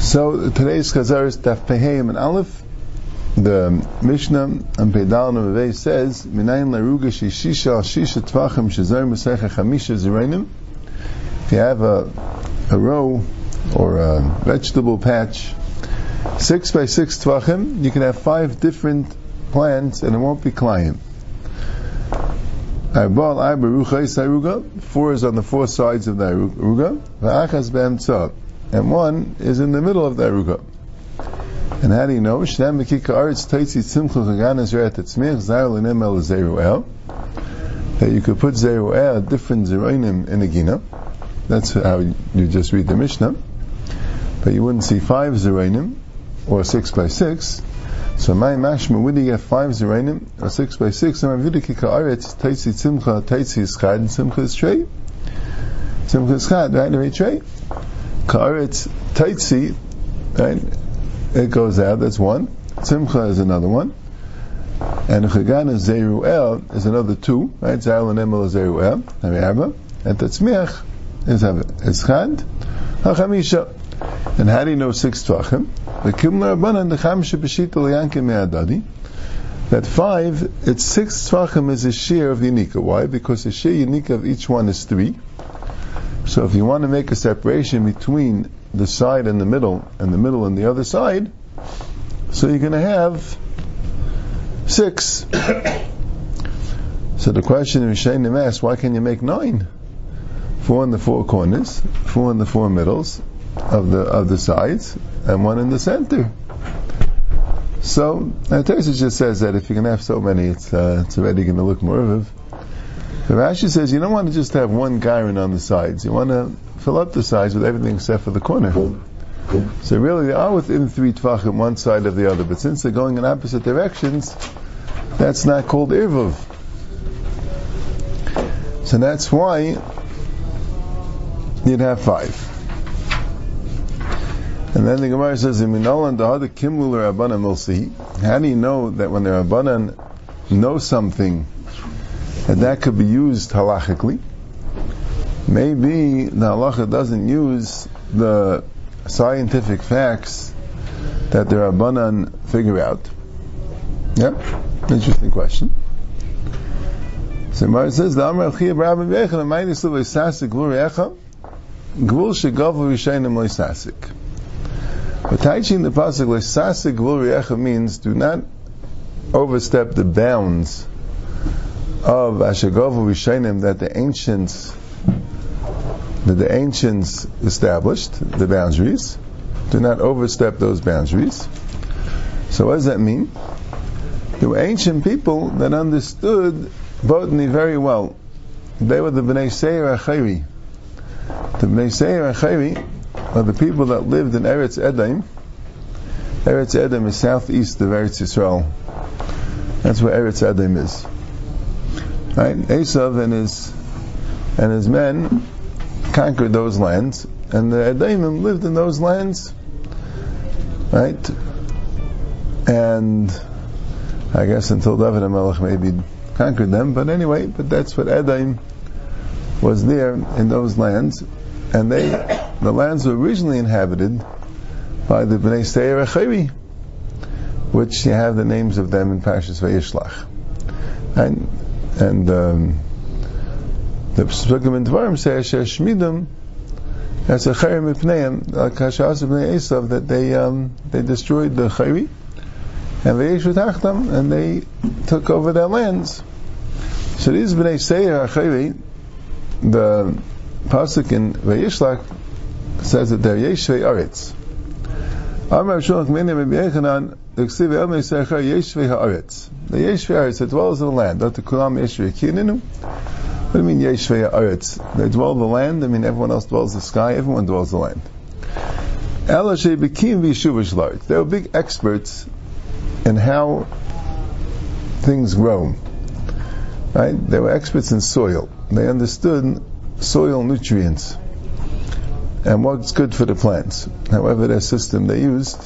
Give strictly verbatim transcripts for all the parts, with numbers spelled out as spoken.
So today's Chazara is Tafpeheim and Aleph. The Mishnah on Peidal Navavei says, "Minayin laruga shishisha shisha tvachim shazar musecha chamisha zeraynim." If you have a, a row or a vegetable patch, six by six tvachim, you can have five different plants, and it won't be kilayim. Four is on the four sides of the aruga, and one is in the middle of the aruga. And how do you know? Shnam mekika aretz Taitse Tzimcha Chagan is at Tzmech Zeruel and Emel Zeruel. That you could put Zeruel different Zeraynim in the Gina. That's how you just read the Mishnah. But you wouldn't see five Zeraynim or six by six. So my mashma, when you get five Zeraynim or six by six, and my vidikika aretz Taitse Tzimcha Taitse is Chand and Tzimcha is tray. Tzimcha is Chand, right? Right, tray. Kaaretz Taitse, right? It goes out, that's one. Tzimcha is another one. And Chagan of Zeruel is another two, right? Zeruel and Emel is Zeruel, Abba. And Tzmech is Chand, HaChamisha. And how do you know six Tvachim? The Kimla Rabbanan, the Chamsha Beshita Liyanke Me'adadi. That five, it's six Tvachim is a share of Yunikah. Why? Because the share Yunikah of each one is three. So if you want to make a separation between the side and the middle, and the middle and the other side, so you're going to have six. So the question of Shemim asks, why can you make nine? Four in the four corners, four in the four middles of the of the sides, and one in the center. So Taitse just says that if you're going to have so many, it's uh, it's already going to look more Irvav. The Rashi says you don't want to just have one gyrin on the sides. You want to fill up the sides with everything except for the corner. So really they are within three tvachim, one side of the other, but since they're going in opposite directions, that's not called Irvav. So that's why you'd have five. And then the Gemara says, how do you know that when the Rabbanan know something, that that could be used halachically? Maybe the halacha doesn't use the scientific facts that the Rabbanan figure out. Yep, interesting question. So Gemara says, but Taitse in the pasuk le'sasik gvul riecha means do not overstep the bounds of Ashagovu Rishainim that the ancients that the ancients established, the boundaries. Do not overstep those boundaries. So what does that mean? There were ancient people that understood botany very well. They were the B'nei Se'ir HaChori. The B'nei Se'ir HaChori are the people that lived in Eretz Edom. Eretz Edom is southeast of Eretz Yisrael. That's where Eretz Edom is. Right? Esav and his and his men conquered those lands, and the Edomim lived in those lands, right? And I guess until David HaMelech maybe conquered them, but anyway, but that's what Edom was there in those lands, and they the lands were originally inhabited by the B'nei Se'ir HaChori, which you have the names of them in Parshas Vayishlach, and and. Um, The Pesukim and Dvarim say Asher Shmidam Asher Chayim Ipneim Al Kashas Ipnei Esav that they um, they destroyed the Chayri and they Yeshutachtam and they took over their lands. So these B'nei Seir HaChori, the pasuk in Vayishlach says that they're Yeshvei Aretz. Amar Shulach Meni Rabbi Yechanan L'Ksiv Elmei Seir HaChori Yeshvei Haaretz. The Yeshvei Haaretz that dwells in the land. That the Kulam Yeshvei Kininu. What do you mean, Yeshvei Haaretz? They dwell the land. I mean, everyone else dwells the sky. Everyone dwells the land. Ela shebekim v'yishuvish l'Haaretz. They were big experts in how things grow. Right? They were experts in soil. They understood soil nutrients and what's good for the plants. However, their system they used.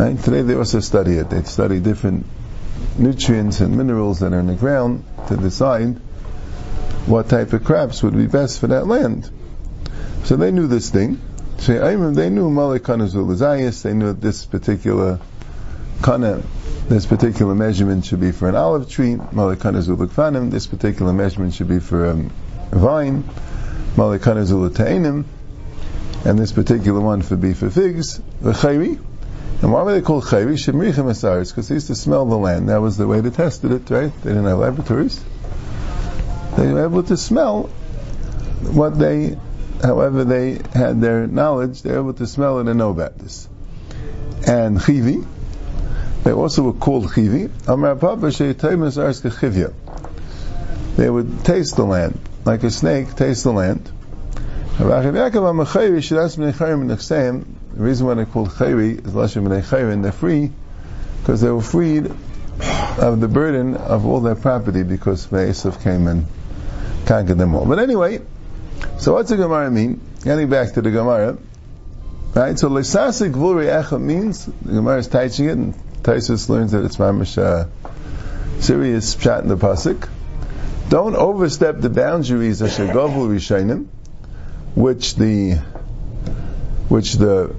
Right? Today they also study it. They study different nutrients and minerals that are in the ground to decide what type of crops would be best for that land. So they knew this thing, So they knew Malik Kana Zulazayas, they knew that this particular Kana, this particular measurement should be for an olive tree, Malik Kana Zulukfanim, this particular measurement should be for um, a vine, Malik Kana Zulatainim, and this particular one for be for figs, the Chayri. And why were they called Chayri? Shemrichim Asaris, because they used to smell the land. That was the way they tested it, right? They didn't have laboratories. They were able to smell what they, however they had their knowledge, they were able to smell it and know about this. And chivi, they also were called chivi. They would taste the land, like a snake tastes the land. The reason why they're called chayri is Lashem B'nei Chayrin, they're free, because they were freed of the burden of all their property because Esau came and conquered them all. But anyway, so what's the Gemara mean? Getting back to the Gemara, right? So Leisasik Gvul Re'echa means, the Gemara is teaching it, and Taisus learns that it's mamish uh, serious pshat in the pasuk. Don't overstep the boundaries of Shegavul Rishainim, which the which the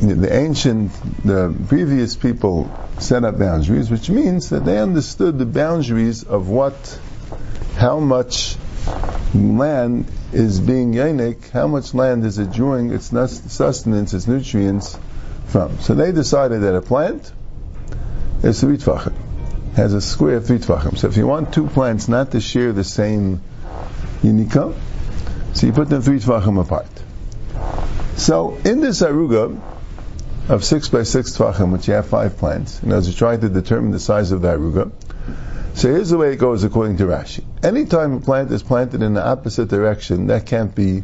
the ancient, the previous people set up boundaries, which means that they understood the boundaries of what, how much land is being yanik, how much land is it drawing its sustenance, its nutrients from. So they decided that a plant is three tefachim, has a square of three tefachim. So if you want two plants not to share the same yunikah, so you put them three tefachim apart. So in this aruga of six by six tefachim, which you have five plants, and as you try to determine the size of the aruga, so here's the way it goes according to Rashi. Anytime a plant is planted in the opposite direction, that can't be,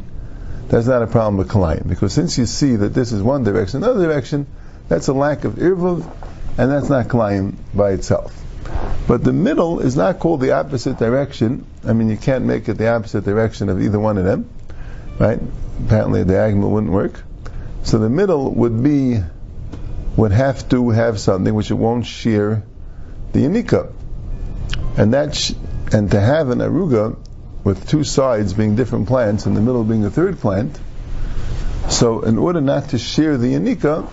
that's not a problem with kalayim, because since you see that this is one direction, another direction, that's a lack of Irvav, and that's not kalayim by itself. But the middle is not called the opposite direction. I mean, you can't make it the opposite direction of either one of them, right? Apparently a diagonal wouldn't work. So the middle would be, would have to have something which it won't shear the yanika. And that sh- and to have an aruga with two sides being different plants and the middle being a third plant, so in order not to shear the yanika,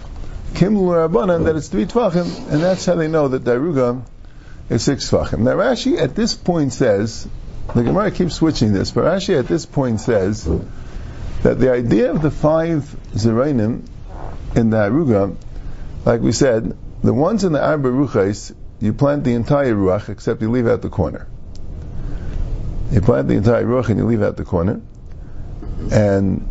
kimlu rabanan, that it's three tvachim, and that's how they know that the aruga is six tvachim. Now Rashi at this point says, the Gemara keeps switching this, but Rashi at this point says that the idea of the five Zeraynim in the aruga, like we said, the ones in the arba ruchais, you plant the entire ruach, except you leave out the corner. You plant the entire ruach and you leave out the corner. And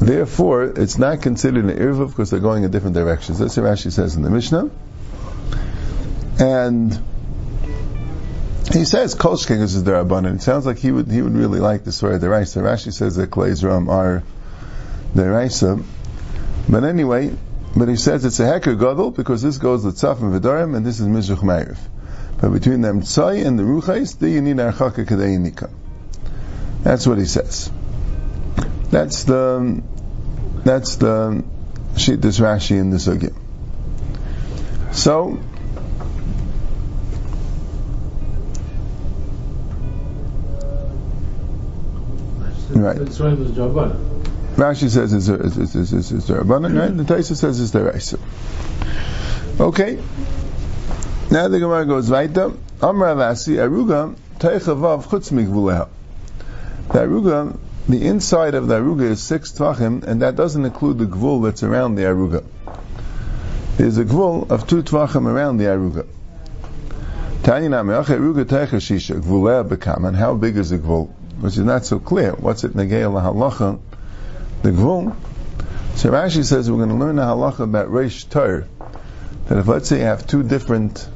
therefore, it's not considered an irvav because they're going in different directions. That's what Rashi says in the Mishnah. And he says, Kolshking is the Rabbanan. It sounds like he would he would really like the story of the Raisa. Rashi says that Klei's Ram are the Raisa. But anyway, but he says it's a heker gadol because this goes the tzaf and v'darim, and this is mizruch ma'ariv. But between them tzai and the ruchais, do you need archaka kadei nikah? That's what he says. That's the that's the sheet this Rashi in the sugya. So right. Rashi says it's the Rabbanan, right? The Taitse says it's the Raisa. Okay. Now the Gemara goes weiter. Amra Vasi, Aruga, Teichavav Chutzmi Gvuleha. The Aruga, the inside of the Aruga is six Tvachim, and that doesn't include the Gvul that's around the Aruga. There's a Gvul of two Tvachim around the Aruga. Tanina Meach, Aruga Teicha Shisha, Gvuleha Bekaman. How big is the Gvul? Which is not so clear. What's it Negei Lahalacha? The Gvul. So Rashi says we're going to learn a halacha about Reish Tor, that if let's say you have two different,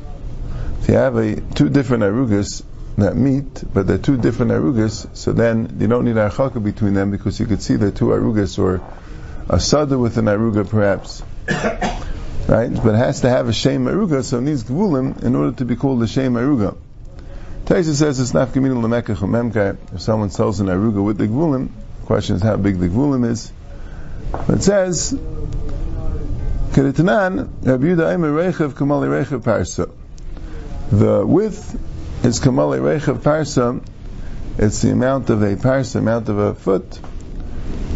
if you have a, two different arugas that meet, but they're two different arugas, so then you don't need a halacha between them because you could see the two arugas, or a sada with an aruga perhaps, right? But it has to have a shem aruga, so it needs Gvulim in order to be called a shem aruga. Taitse says it's not communal lemekach umemkai. If someone sells an aruga with the Gvulim, question is how big the Gvulim is. But it says, the width is kamali rechav parsa, it's the amount of a parsa, amount of a foot,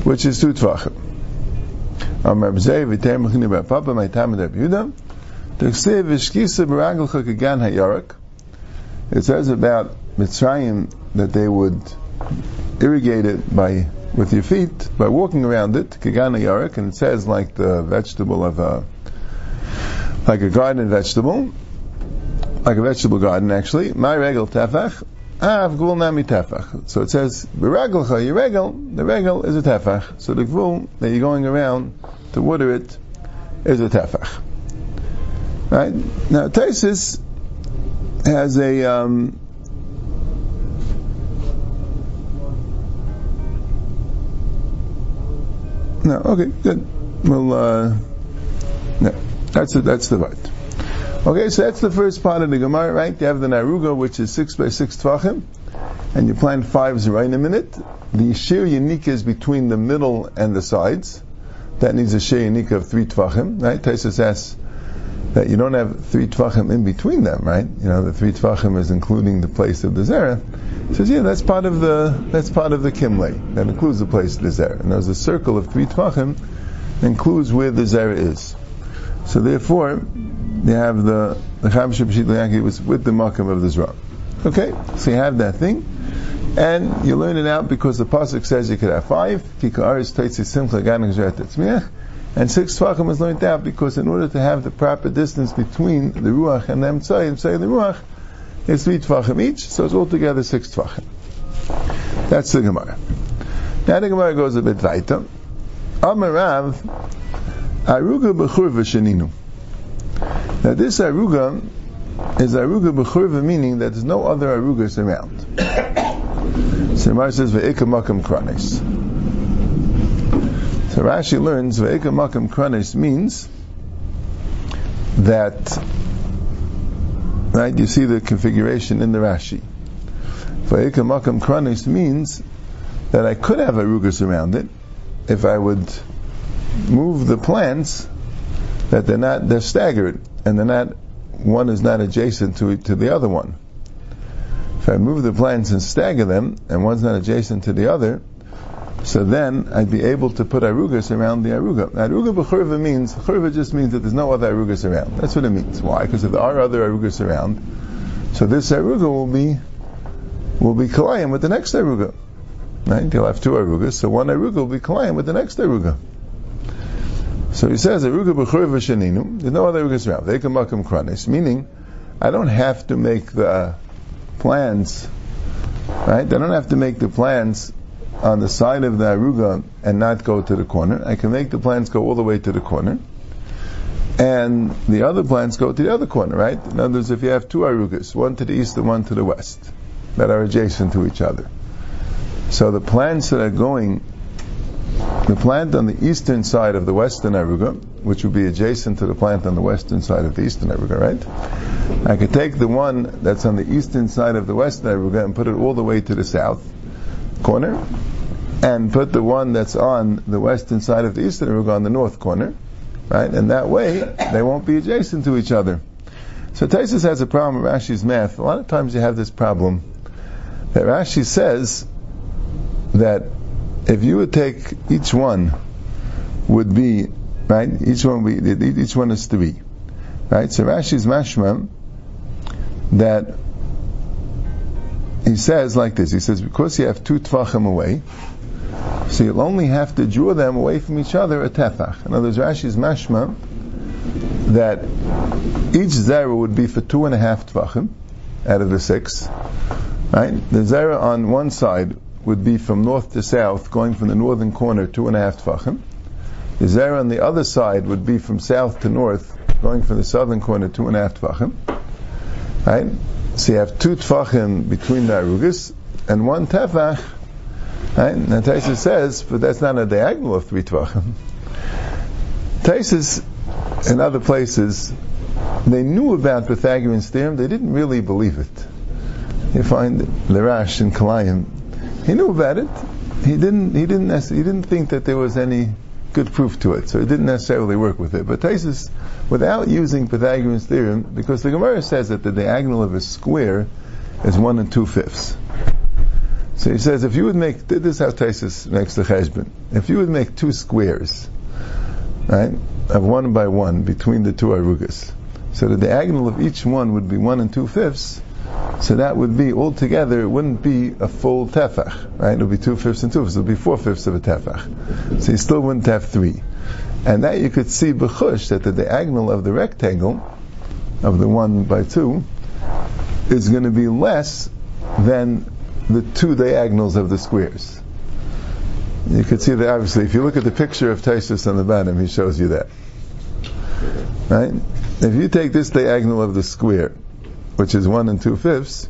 which is two tvachim. It says about Mitzrayim that they would irrigate it by with your feet, by walking around it, Kagan HaYarek, and it says like the vegetable of a, like a garden vegetable, like a vegetable garden actually, my regel tefach, av gvul nami tefach. So it says, b'ragelcha, your regel, the regel is a tefach. So the gvul that you're going around to water it is a tefach. Right? Now, Taisus has a, um, No, okay, good. Well, uh, no, that's the, that's the part. Okay, so that's the first part of the Gemara, right? You have the Naruga, which is six by six tefachim, and you plant five Zeraynim in it. The sheer Yunikah is between the middle and the sides. That needs a sheer Yunikah of three tefachim, right? Taisus asks that you don't have three tefachim in between them, right? You know, the three tefachim is including the place of the zera. He says, yeah, that's part of the that's part of the kimle. That includes the place of the zera. And there's a circle of three tefachim that includes where the zera is. So therefore, you have the the chavshib shidlayaki was with the makam of the zera. Okay, so you have that thing, and you learn it out because the pasuk says you could have five. Kikaaris Taitse Tzimcha Gina Tzmech. And six tefachim is learned out because in order to have the proper distance between the ruach and the emtsai, emtsai and the ruach, it's three tefachim each, so it's altogether six tefachim. That's the Gemara. Now the Gemara goes a bit weiter. Amarav, aruga b'churva sheninu. Now this aruga is aruga b'churva, meaning that there's no other arugas around. So the Gemara says ve'ikam makam kranes. So Rashi learns Ve'eka Makam Kranes means that, right, you see the configuration in the Rashi. Ve'eka Makam Kranes means that I could have arugas around it if I would move the plants, that they're not, they're staggered, and they're not, one is not adjacent to to the other one. If I move the plants and stagger them, and one's not adjacent to the other, so then I'd be able to put arugas around the aruga. Aruga b'churva means, churva just means that there's no other arugas around. That's what it means. Why? Because if there are other arugas around, so this aruga will be will be kilayim with the next aruga. Right? You'll have two arugas, so one aruga will be kilayim with the next aruga. So he says aruga b'churva sheninu. There's no other arugas around. Ve'eka makam kranes, meaning I don't have to make the plans. Right? I don't have to make the plans on the side of the aruga and not go to the corner. I can make the plants go all the way to the corner, and the other plants go to the other corner, right? In other words, if you have two arugas, one to the east and one to the west, that are adjacent to each other. So the plants that are going, the plant on the eastern side of the western aruga, which would be adjacent to the plant on the western side of the eastern aruga, right? I could take the one that's on the eastern side of the western aruga and put it all the way to the south corner, and put the one that's on the western side of the eastern aruga on the north corner, right? And that way, they won't be adjacent to each other. So Taisus has a problem with Rashi's math. A lot of times you have this problem that Rashi says that if you would take each one would be, right? Each one would be, each one is three, right? So Rashi's mashma that he says like this, he says, because you have two tefachim away, so you'll only have to draw them away from each other a tefach. In other words, Rashi's mashma that each zera would be for two and a half tefachim out of the six, right? The zera on one side would be from north to south, going from the northern corner, two and a half tefachim. The zera on the other side would be from south to north, going from the southern corner, two and a half tefachim, right? So you have two tefachim between the arugas and one tefach. Right? Now Taisus says, but that's not a diagonal of three tefachim. Taisus and other places, they knew about Pythagorean's theorem, they didn't really believe it. You find the Rash in Kalayim, he knew about it. He didn't. He didn't. He didn't think that there was any good proof to it, so it didn't necessarily work with it. But Taisus, without using Pythagorean's theorem, because the Gemara says that the diagonal of a square is one and two fifths. So he says, if you would make, this is how Taisus makes the cheshbon. If you would make two squares, right, of one by one between the two arugas. So the diagonal of each one would be one and two fifths. So that would be altogether, it wouldn't be a full tefach, right? It would be two fifths and two fifths. It would be four fifths of a tefach. So you still wouldn't have three. And that you could see b'chush that the diagonal of the rectangle of the one by two is going to be less than the two diagonals of the squares. You could see that obviously. If you look at the picture of Taisus on the bottom, he shows you that, right? If you take this diagonal of the square, which is one and two fifths,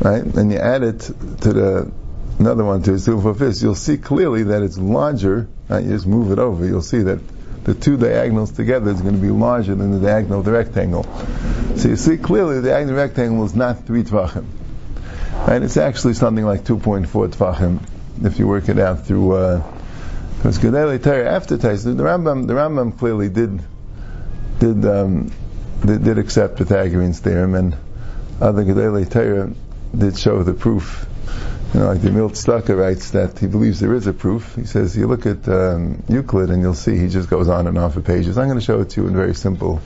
right, and you add it to the another one to two and four fifths, you'll see clearly that it's larger. Right? You just move it over, you'll see that the two diagonals together is going to be larger than the diagonal of the rectangle. So you see clearly the diagonal rectangle is not three tvachim, right? It's actually something like two point four tvachim if you work it out through. Uh, because after Taitse, the Rambam, the Rambam clearly did did. Um, They did accept Pythagorean's theorem, and other Gedalei Torah did show the proof. You know, like the Emel writes that he believes there is a proof. He says, you look at um, Euclid and you'll see he just goes on and on for pages. I'm going to show it to you in very simple,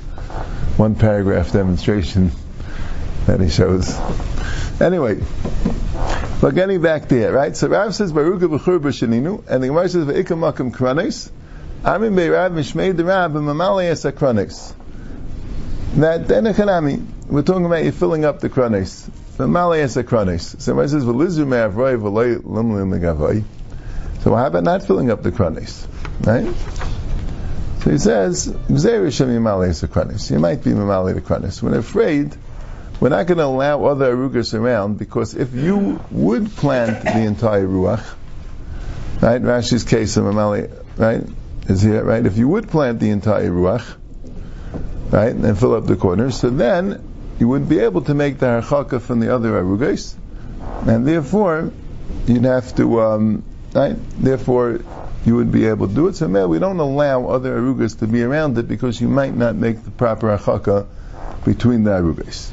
one paragraph demonstration that he shows. Anyway, but getting back there, right? So Rav says, Baruga B'chur B'sheninu, and the Gemara says, V'ikam Makam Kranes, Amin Be'Rav Mishmei D'Rav V'Mamalei Esa Kranes. That then economy, we're talking about you filling up the kronos, the malayas kronos. So it says v'lizu me'avroi v'loi limlim megavoi. So how about not filling up the kronos, right? So he says gzeirishim malayas kronos. You might be memalei the kronos. We're afraid we're not going to allow other arugas around, because if you would plant the entire ruach, right? Rashi's case of memalei, right, is here, right? If you would plant the entire ruach, right, and fill up the corners, so then you wouldn't be able to make the harchaka from the other arugos, and therefore you'd have to, um, right, therefore you would be able to do it. So man, we don't allow other arugos to be around it, because you might not make the proper harchaka between the arugos.